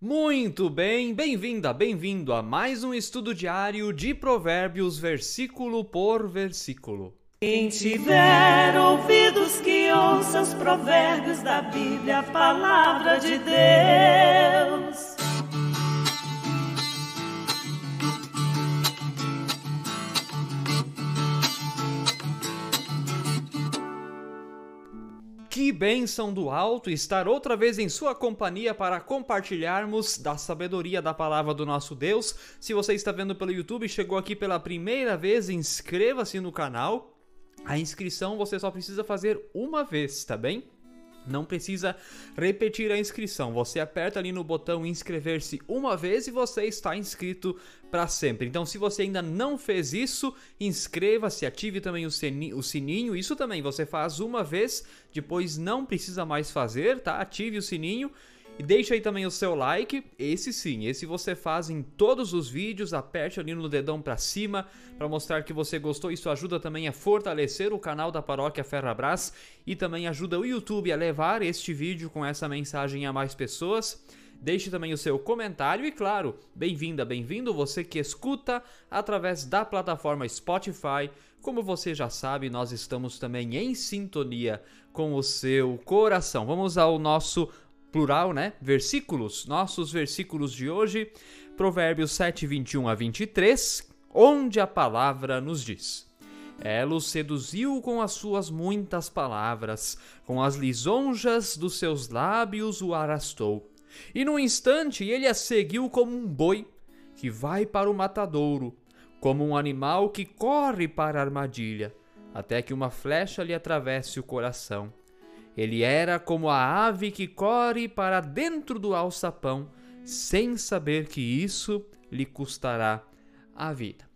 Muito bem, bem-vinda, bem-vindo a mais um estudo diário de Provérbios, versículo por versículo. Quem tiver ouvidos que ouça os provérbios da Bíblia, a palavra de Deus. Que bênção do alto estar outra vez em sua companhia para compartilharmos da sabedoria da palavra do nosso Deus. Se você está vendo pelo YouTube e chegou aqui pela primeira vez, inscreva-se no canal. A inscrição você só precisa fazer uma vez, tá bem? Não precisa repetir a inscrição, você aperta ali no botão inscrever-se uma vez e você está inscrito para sempre. Então, se você ainda não fez isso, inscreva-se, ative também o sininho, isso também você faz uma vez, depois não precisa mais fazer, tá? Ative o sininho. E deixa aí também o seu like, esse sim, esse você faz em todos os vídeos, aperte ali no dedão pra cima para mostrar que você gostou, isso ajuda também a fortalecer o canal da Paróquia Ferrabras e também ajuda o YouTube a levar este vídeo com essa mensagem a mais pessoas. Deixe também o seu comentário e, claro, bem-vinda, bem-vindo você que escuta através da plataforma Spotify. Como você já sabe, nós estamos também em sintonia com o seu coração. Vamos ao nosso plural, né? Versículos, nossos versículos de hoje, Provérbios 7, 21 a 23, onde a palavra nos diz: Ela o seduziu com as suas muitas palavras, com as lisonjas dos seus lábios o arrastou, e num instante ele a seguiu como um boi que vai para o matadouro, como um animal que corre para a armadilha, até que uma flecha lhe atravesse o coração. Ele era como a ave que corre para dentro do alçapão, sem saber que isso lhe custará a vida.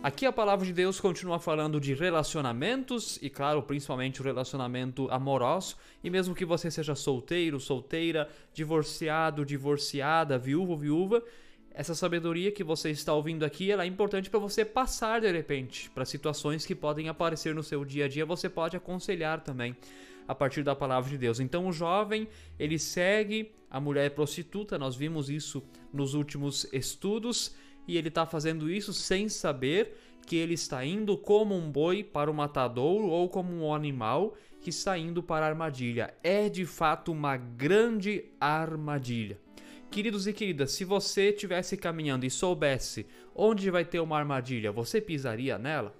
Aqui a palavra de Deus continua falando de relacionamentos, e claro, principalmente o relacionamento amoroso, e mesmo que você seja solteiro, solteira, divorciado, divorciada, viúvo, viúva, essa sabedoria que você está ouvindo aqui, ela é importante para você passar de repente para situações que podem aparecer no seu dia a dia, você pode aconselhar também a partir da palavra de Deus. Então o jovem, ele segue a mulher prostituta, nós vimos isso nos últimos estudos, e ele está fazendo isso sem saber que ele está indo como um boi para o matadouro ou como um animal que está indo para a armadilha. É de fato uma grande armadilha. Queridos e queridas, se você estivesse caminhando e soubesse onde vai ter uma armadilha, você pisaria nela?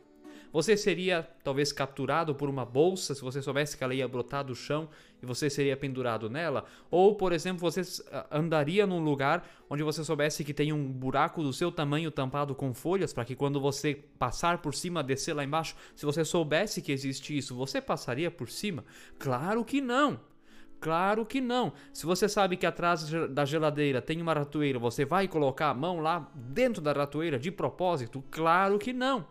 Você seria, talvez, capturado por uma bolsa, se você soubesse que ela ia brotar do chão e você seria pendurado nela? Ou, por exemplo, você andaria num lugar onde você soubesse que tem um buraco do seu tamanho tampado com folhas, para que quando você passar por cima, descer lá embaixo, se você soubesse que existe isso, você passaria por cima? Claro que não! Claro que não. Se você sabe que atrás da geladeira tem uma ratoeira, você vai colocar a mão lá dentro da ratoeira de propósito? Claro que não.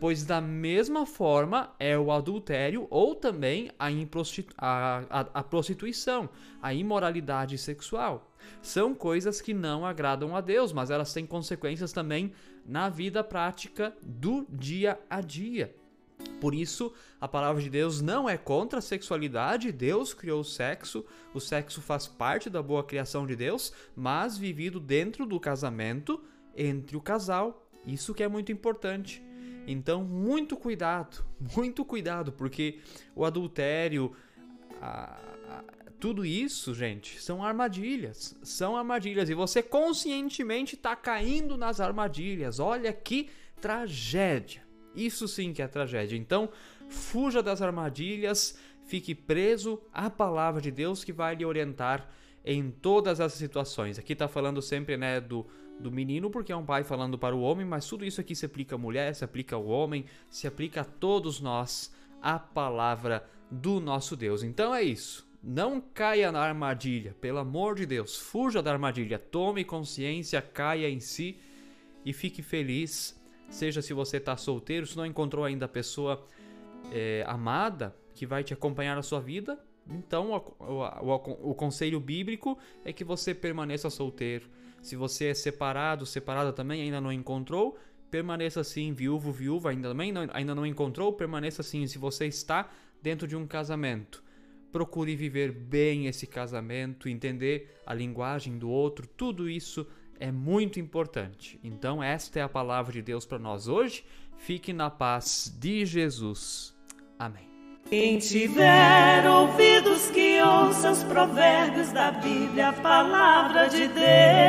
Pois da mesma forma é o adultério ou também a prostituição, a imoralidade sexual. São coisas que não agradam a Deus, mas elas têm consequências também na vida prática do dia a dia. Por isso, a palavra de Deus não é contra a sexualidade, Deus criou o sexo faz parte da boa criação de Deus, mas vivido dentro do casamento, entre o casal, isso que é muito importante. Então, muito cuidado, porque o adultério, tudo isso, gente, são armadilhas, e você conscientemente está caindo nas armadilhas, olha que tragédia. Isso sim que é tragédia. Então, fuja das armadilhas, fique preso à palavra de Deus que vai lhe orientar em todas as situações. Aqui está falando sempre, né, do menino, porque é um pai falando para o homem, mas tudo isso aqui se aplica à mulher, se aplica ao homem, se aplica a todos nós, a palavra do nosso Deus. Então é isso. Não caia na armadilha, pelo amor de Deus. Fuja da armadilha, tome consciência, caia em si e fique feliz. Seja se você está solteiro, se não encontrou ainda a pessoa amada que vai te acompanhar na sua vida, então o conselho bíblico é que você permaneça solteiro. Se você é separado, separada também, ainda não encontrou, permaneça assim. Viúvo, viúva, ainda não encontrou, permaneça assim. Se você está dentro de um casamento, procure viver bem esse casamento, entender a linguagem do outro, tudo isso é muito importante. Então esta é a palavra de Deus para nós hoje. Fique na paz de Jesus. Amém. Quem tiver ouvidos que ouça os provérbios da Bíblia, a palavra de Deus.